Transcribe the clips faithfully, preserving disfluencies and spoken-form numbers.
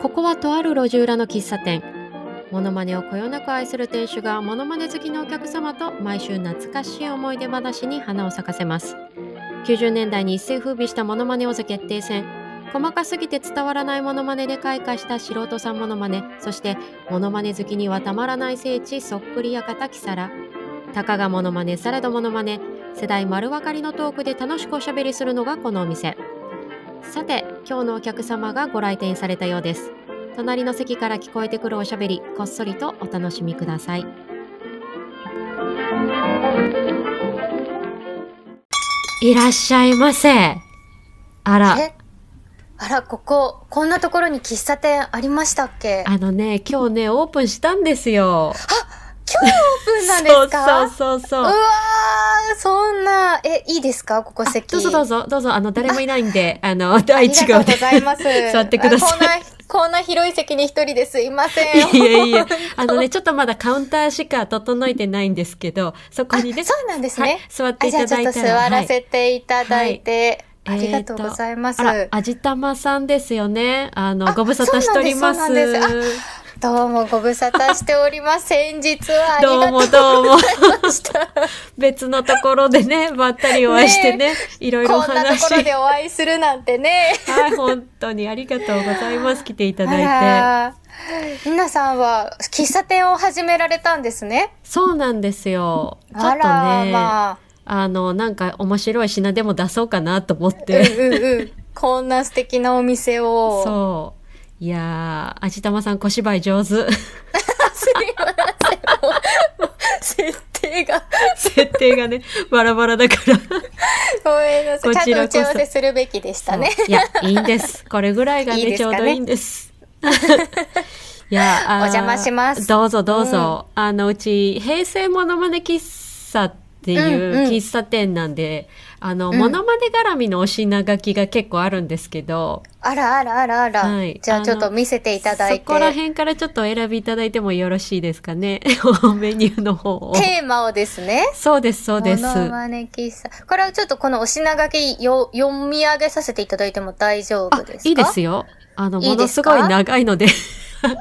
ここはとある路地裏の喫茶店。モノマネをこよなく愛する店主がモノマネ好きのお客様と毎週懐かしい思い出話に花を咲かせます。きゅうじゅうねんだいに一世風靡したモノマネ王座決定戦、細かすぎて伝わらないモノマネで開花した素人さんモノマネ、そしてモノマネ好きにはたまらない聖地そっくり館キサラ。たかがモノマネされどモノマネ、世代丸分かりのトークで楽しくおしゃべりするのがこのお店。さて今日のお客様がご来店されたようです。隣の席から聞こえてくるおしゃべり、こっそりとお楽しみください。いらっしゃいませ。あらあら、ここ、こんなところに喫茶店ありましたっけ？あのね、今日ね、オープンしたんですよ。あ、今日オープンなんですか？そうそうそうそう。うわー、そんな、え、いいですか？ここ席。どうぞどうぞ、どうぞ、あの、誰もいないんで、あ, あの、第一号で。ありがとうございます。座ってください。こんな広い席に一人ですいません。いやいや、あのね、ちょっとまだカウンターしか整えてないんですけど、そこにね。そうなんですね、はい。座っていただいたら。じゃあちょっと座らせていただいて。はいはい、ありがとうございます。えー、味玉さんですよね。あの、あ、ご無沙汰しております。そうなんです、そうなんです。どうもご無沙汰しております。先日はありがとうございました。どうもどうも別のところでね、ばったりお会いしてね、いろいろお話。こんなところでお会いするなんてね。はい、本当にありがとうございます。来ていただいて。皆さんは喫茶店を始められたんですね。そうなんですよ。ちょっとね。あらまあ。あの、なんか面白い品でも出そうかなと思って。うんうんうん。こんな素敵なお店を。そう。いやー、味玉さん小芝居上手。すいません。設定が。設定がね、バラバラだから。ごめんなさい。ちゃんと打ち合わせするべきでしたね。いや、いいんです。これぐらいがね、いいですかね、ちょうどいいんです。いや、お邪魔します。どうぞどうぞ。うん、あの、うち、平成モノマネ喫茶っていう喫茶店なんで、うんうん、あの、うん、モノマネ絡みのお品書きが結構あるんですけど。あらあらあらあら。はい、じゃあちょっと見せていただいて。そこら辺からちょっとお選びいただいてもよろしいですかね。メニューの方を。テーマをですね。そうです、そうです。モノマネ喫茶。これはちょっとこのお品書きよ読み上げさせていただいても大丈夫ですか？いいですよ。あの、ものすごい長いので。いいあの、あ、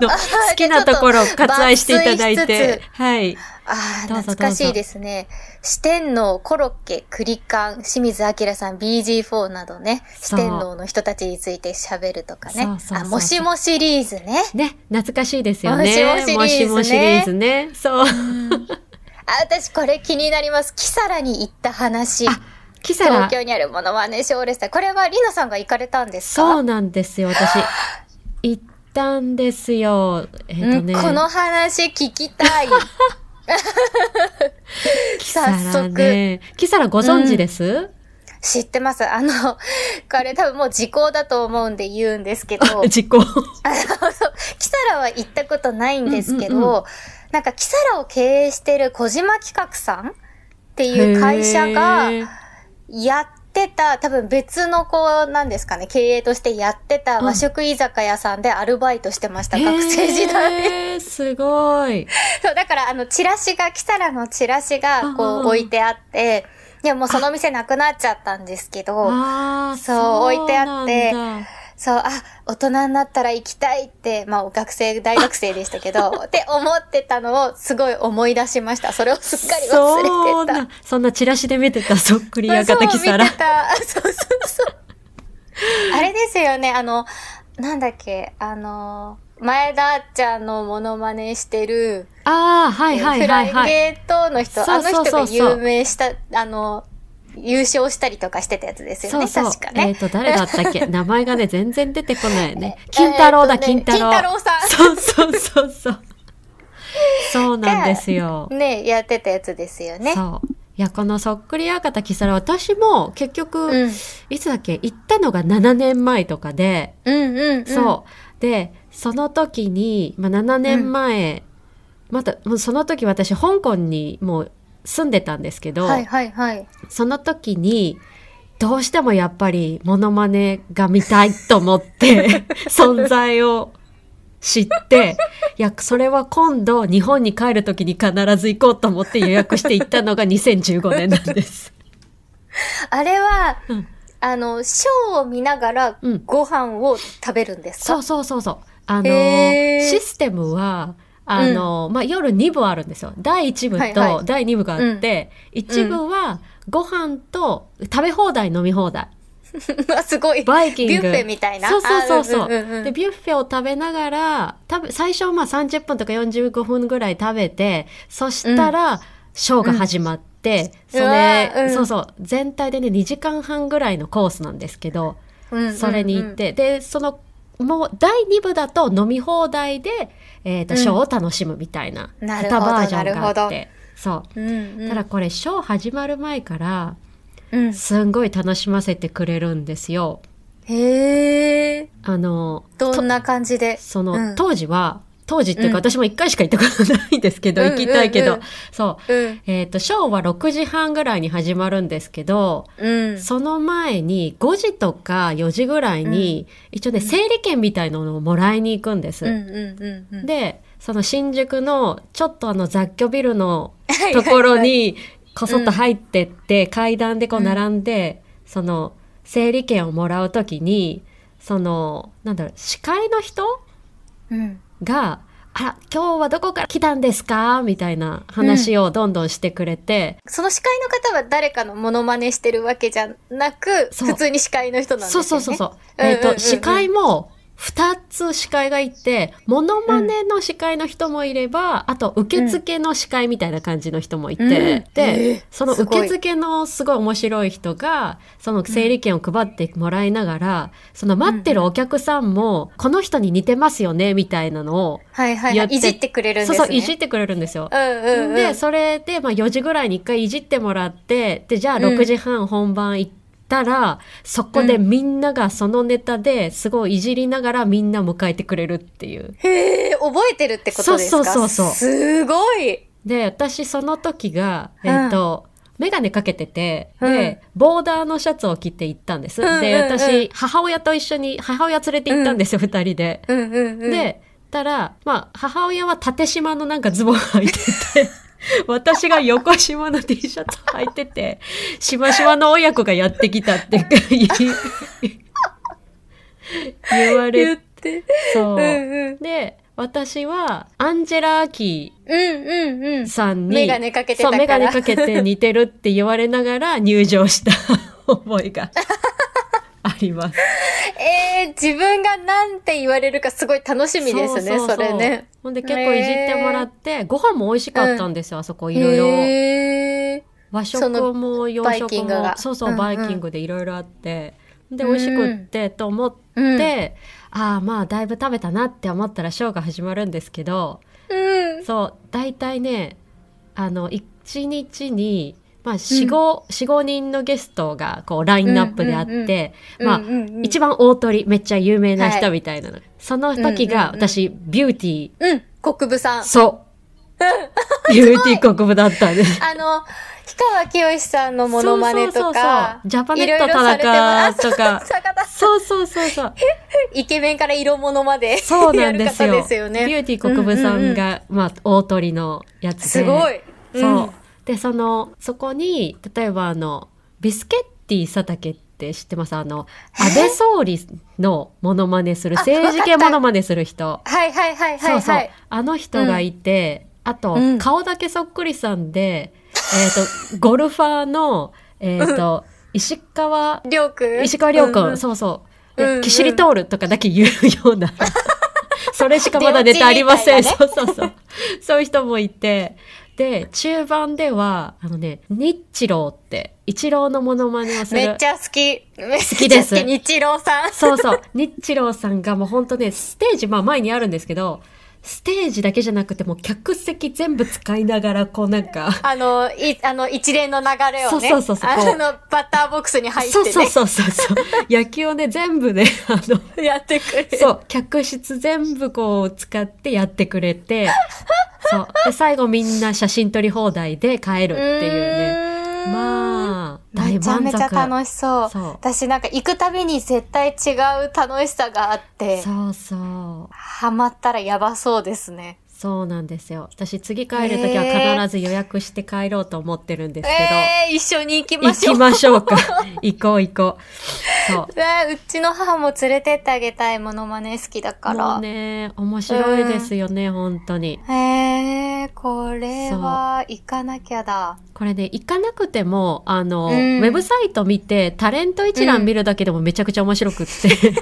好きなところを割愛していただいて。はい。ああ、懐かしいですね。四天王、コロッケ、栗缶、清水明さん、ビージーフォー などね、四天王の人たちについて喋るとかね。そうそうそうそう、あ、もしもシリーズね。ね、懐かしいですよね。もしもシリーズね。もしもシリーズね。そう。あ、私これ気になります。キサラに行った話。キサラ。東京にあるものはね、賞レスタ。これはリナさんが行かれたんですか？そうなんですよ、私。行ったんですよ。えーとね、この話聞きたい。キサラね。キサラご存知です？うん、知ってます。あの、これ多分もう時効だと思うんで言うんですけど。時効。あの、キサラは行ったことないんですけど、うんうんうん、なんかキサラを経営してる小島企画さんっていう会社がやって、てた多分別の子なんですかね、経営としてやってた和食居酒屋さんでアルバイトしてました、うん、学生時代、えー、すごい。そうだから、あのチラシが、キサラのチラシがこう置いてあって、いやもうその店なくなっちゃったんですけど、あ、そう置いてあって、そう、あ、大人になったら行きたいって、まあ学生、大学生でしたけど、って思ってたのをすごい思い出しました。それをすっかり忘れてた。そんな、そんなチラシで見てた、そっくり館キサラ。そう、見てた。そうそうそう。あれですよね、あの、なんだっけ、あの、前田あっちゃんのモノマネしてる、ああ、はいはいはい、はい。フライゲートの人、そうそうそうそう、あの人が有名した、あの、優勝したりとかしてたやつですよね。そうそう、確かね。えっ、ー、と、誰だったっけ？名前がね、全然出てこないよね。金太郎だ、えーね、金太郎。金太郎さん。そうそうそうそう。そうなんですよ。ね、やってたやつですよね。そう。いや、このそっくり館キサラ、私も結局、うん、いつだっけ、行ったのがななねんまえとかで、うんうんうん、そう。で、その時に、まあ、ななねんまえ、うん、また、もうその時私、香港にもう、住んでたんですけど、はいはいはい、その時にどうしてもやっぱりモノマネが見たいと思って存在を知って、いやそれは今度日本に帰る時に必ず行こうと思って予約して行ったのがにせんじゅうごねんなんです。あれは、うん、あのショーを見ながらご飯を食べるんですか？うん、そうそうそうそう、あの、えー、システムはあの、うん、まあ、夜に部あるんですよ。だいいち部とだいに部があって、はいはい、いち部はご飯と食べ放題飲み放題。すごいバイキングビュッフェみたいな。そうそうそうそう、うんうんうん、でビュッフェを食べながら食べ最初はまあさんじゅっぷんとかよんじゅうごふんぐらい食べて、そしたらショーが始まって、うん、それ、うん、そうそう全体でねにじかんはんぐらいのコースなんですけど、うんうんうん、それに行ってでそのもうだいに部だと飲み放題で、えーと、うん、ショーを楽しむみたいなにバージョンがあって、そう、うんうん、ただこれショー始まる前から。うん、すんごい楽しませてくれるんですよ。へー。あの、どんな感じでその、うん、当時は、当時っていうか、うん、私も一回しか行ったことないんですけど、うん、行きたいけど、うん、そう、うん、えっと、ショーはろくじはんぐらいに始まるんですけど、うん、その前にごじとかよじぐらいに、うん、一応ね、整理券みたいなのをもらいに行くんです。うんうんうんうん、で、その新宿の、ちょっとあの雑居ビルのところに、はいはいはい、こそっと入ってって、うん、階段でこう並んで、うん、その整理券をもらうときに、そのなんだろう、司会の人、うん、があら今日はどこから来たんですかみたいな話をどんどんしてくれて、うん、その司会の方は誰かのモノマネしてるわけじゃなく普通に司会の人なんですよね。そうそうそうそう、えーと、司会もふたつ司会がいて、モノマネの司会の人もいれば、うん、あと受付の司会みたいな感じの人もいて、うん、で、えー、その受付のすごい面白い人がその整理券を配ってもらいながら、うん、その待ってるお客さんも、うん、この人に似てますよねみたいなのを、はいはいはい、いじってくれるんですね。そうそういじってくれるんですよ、うんうんうん、でそれで、まあ、よじぐらいにいっかいいじってもらって、でじゃあろくじはん本番行って、うんたらそこでみんながそのネタですごいいじりながらみんな迎えてくれるっていう、うん、へー、覚えてるってことですか。そうそうそうそう、すごい。で私その時が、うん、えーとメガネかけてて、で、うん、ボーダーのシャツを着て行ったんです、うんうんうん、で私母親と一緒に母親連れて行ったんですよ、うん、ふたりで、うんうんうんうん、でたら、まあ、母親は縦縞のなんかズボン履いてて私が横島の T シャツ履いてて、しましまの親子がやってきたって言われて、そう、うんうん、で私はアンジェラ・アキさんに、うんうんうん、メガネかけてたから、そうメガネかけて似てるって言われながら入場した思いがあります。えー、自分がなんて言われるかすごい楽しみですね、 そうそうそうそれね。ほんで結構いじってもらって、えー、ご飯も美味しかったんですよ、うん、あそこいろいろ、えー、和食も洋食もそうそうバイキングでいろいろあって、うんうん、で美味しくってと思って、うん、ああまあだいぶ食べたなって思ったらショーが始まるんですけど、うん、そうだいたいねあのいちにちにまあ、よん、ごにんのゲストがこうラインナップであって、うんうんうん、まあ、一番大鳥めっちゃ有名な人みたいなの、はい、その時が私、うんうんうん、ビューティー、うん、国分さん、そうビューティー国分だったんです。あの氷川きよしさんのモノマネとかジャパネット田中とか、そうそうそうそうイケメンから色物までそうなんです よ, ですよ、ね、ビューティー国分さんが、うんうんうん、まあ、大鳥のやつですごい、うん、そうでそのそこに例えばあのビスケッティ佐竹って知ってます？あの安倍総理のモノマネする政治系モノマネする人、はいはいはいはい、はい、そうそうあの人がいて、うん、あと、うん、顔だけそっくりさんで、えー、とゴルファーの、えーとうん、石川亮君石川亮君、うんうん、そうそうで、うんうん、キシリトールとかだけ言うようなそれしかまだネタありません、ね、そうそうそうそういう人もいて。で中盤ではあのねニッチローってイチローのモノマネをするめっちゃ好き好きですニッチローさんそうそうニッチローさんがもうほんとねステージまあ前にあるんですけどステージだけじゃなくてもう客席全部使いながらこうなんかあのいあの一連の流れをねそうそうそうそうあのバッターボックスに入ってねそうそうそうそう野球をね全部ねあのやってくれてそう客室全部こう使ってやってくれてそうで最後みんな写真撮り放題で帰るっていうねうまあ大満足めちゃめちゃ楽しそう、そう私なんか行くたびに絶対違う楽しさがあってそうそうハマったらやばそうですね。そうなんですよ私次帰るときは必ず予約して帰ろうと思ってるんですけど、えーえー、一緒に行きましょう行きましょうか行こう行こうそう。うちの母も連れてってあげたい、モノマネ好きだから。もうね、面白いですよね、うん、本当に。へー、これは行かなきゃだ。これね、行かなくても、あの、うん、ウェブサイト見て、タレント一覧見るだけでもめちゃくちゃ面白くって。うん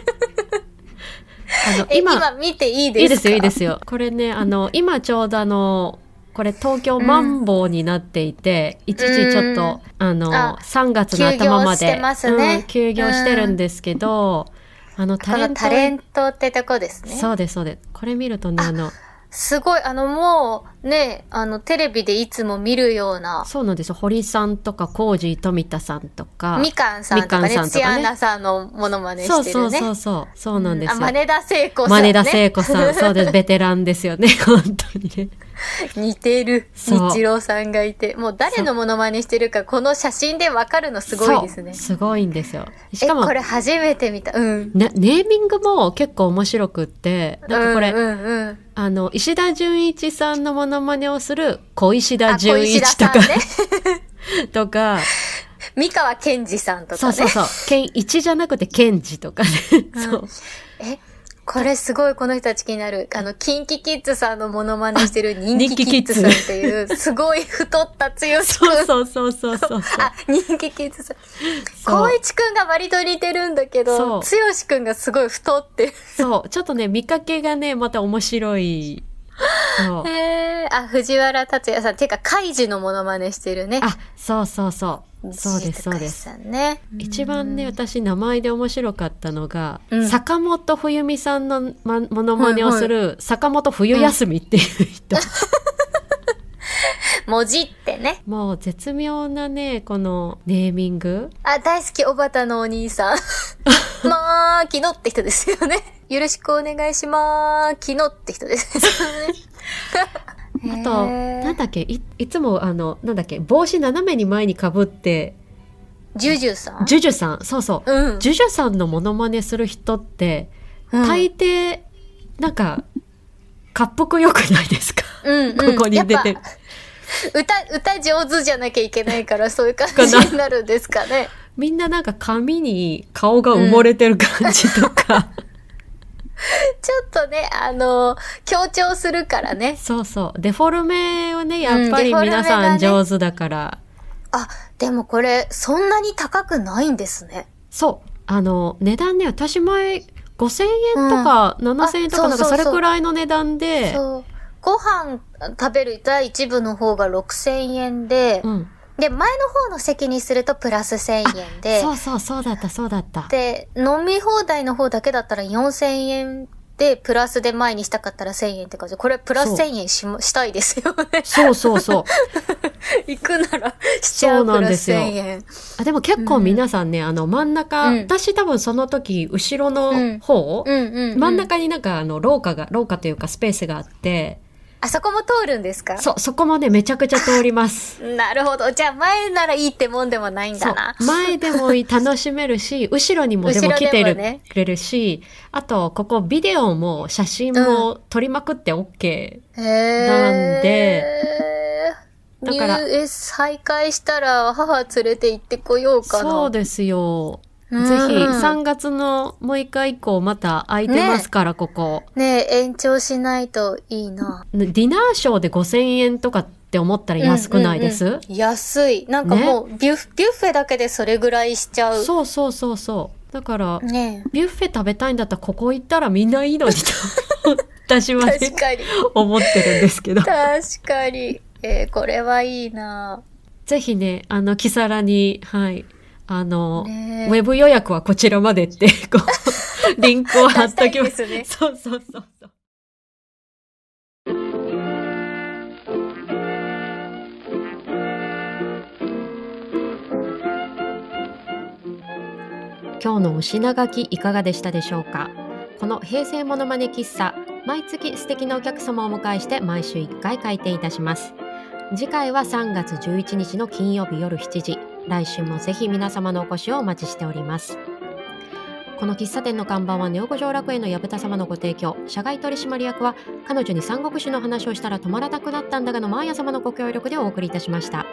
あの今、今見ていいですか？いいですよ、いいですよ。これね、あの、今ちょうどあの、これ東京マンボウになっていて、うん、一時ちょっと、うん、あのあさんがつの頭まで休業してますね、うん、休業してるんですけど、うん、あのタレント、タレントってとこですね。そうですそうです。これ見るとね、あのすごいあのもうねあのテレビでいつも見るような、そうなんですよ。堀さんとかコージー富田さんとかみかんさんとかね、土屋アンナさんのモノマネしてるね。そうそうそうそう、そうなんですよ。うん、あ、真似田聖子さんね。真似田聖子さん、そうですベテランですよね本当にね。似てる日郎さんがいて、もう誰のモノマネしてるかこの写真でわかるのすごいですね。すごいんですよ。しかもえこれ初めて見た。うん。ネーミングも結構面白くって、なんかこれ、うんうんうん、あの石田純一さんのモノマネをする小石田純一とかね、とか。三河健二さんとかね。そうそうそう。健一じゃなくて健二とかね。うん、そう。え。これすごいこの人たち気になる。あの、キンキキッズさんのモノマネしてる人気キッズさんっていう、すごい太った強しくん。そうそうそうそうそう。あ、人気キッズさん。光一くんが割と似てるんだけど、強しくんがすごい太ってる。そう。ちょっとね、見かけがね、また面白い。そうへー。あ、藤原達也さん。てか、カイジのモノマネしてるね。あ、そうそうそう。そうです、そうです。ね、一番ね、私、名前で面白かったのが、うん、坂本冬美さんの、ま、モノマネをする、坂本冬休みっていう人。うんうん、文字ってね。もう、絶妙なね、この、ネーミング。あ、大好き、おばたのお兄さん。まーきのって人ですよね。よろしくお願いしまーきのって人ですよね。あと、なんだっけ、い、いつもあの、なんだっけ、帽子斜めに前に被って、ジュジュさんジュジュさん、そうそう、うん。ジュジュさんのモノマネする人って、うん、大抵、なんか、かっぽく良くないですか？うんうん、ここに出てる。歌、歌上手じゃなきゃいけないから、そういう感じになるんですかね。みんななんか髪に顔が埋もれてる感じとか、うん。ちょっとね、あのー、強調するからね。そうそう。デフォルメをね、やっぱり皆さん上手だから。うん、ね、あ、でもこれ、そんなに高くないんですね。そう。あの、値段ね、私前、ごせんえんとか、うん、ななせんえんとか、なんかそれくらいの値段で。そう。ご飯食べる第一部の方がろくせんえんで、うん、で、前の方の席にするとプラスせんえんで。そうそう、そうだった、そうだった。で、飲み放題の方だけだったらよんせんえんで、プラスで前にしたかったらせんえんって感じ。これプラスせんえん し, したいですよね。そうそうそう。行くならしちゃうプラスせんえん。あ、でも結構皆さんね、うん、あの真ん中、うん、私多分その時、後ろの方、うんうんうん、真ん中になんかあの廊下が、廊下というかスペースがあって、あそこも通るんですか？そう、そこもね、めちゃくちゃ通ります。なるほど。じゃあ、前ならいいってもんでもないんだな。前でも楽しめるし、後ろにもでも来てる、ね、くれるし、あと、ここビデオも写真も撮りまくって OK なんで、うん、だから。え、再開したら母連れて行ってこようかな。そうですよ。ぜひさんがつのむいか以降また空いてますから、ね、ここ。ねえ、延長しないといいな。ディナーショーでごせんえんとかって思ったら安くないです、うんうんうん、安い。なんかもう、ね、ビュッフェだけでそれぐらいしちゃう。そうそうそうそう。だから、ね、ビュッフェ食べたいんだったらここ行ったらみんないいのにと私はね思ってるんですけど。確かに。えー、これはいいな。ぜひね、あの、木更津に、はい。あの、ね、ウェブ予約はこちらまでって、こう、リンクを貼っときます。出したいですね。そうそうそうそう。今日のお品書きいかがでしたでしょうか？この平成モノマネ喫茶、毎月素敵なお客様をお迎えして毎週いっかい開店いたします。次回はさんがつじゅういちにちの金曜日夜しちじ。来週もぜひ皆様のお越しをお待ちしております。この喫茶店の看板はネオ五条楽園の矢蓋様のご提供。社外取締役は彼女に三国志の話をしたら止まらなくなったんだがのマーヤ様のご協力でお送りいたしました。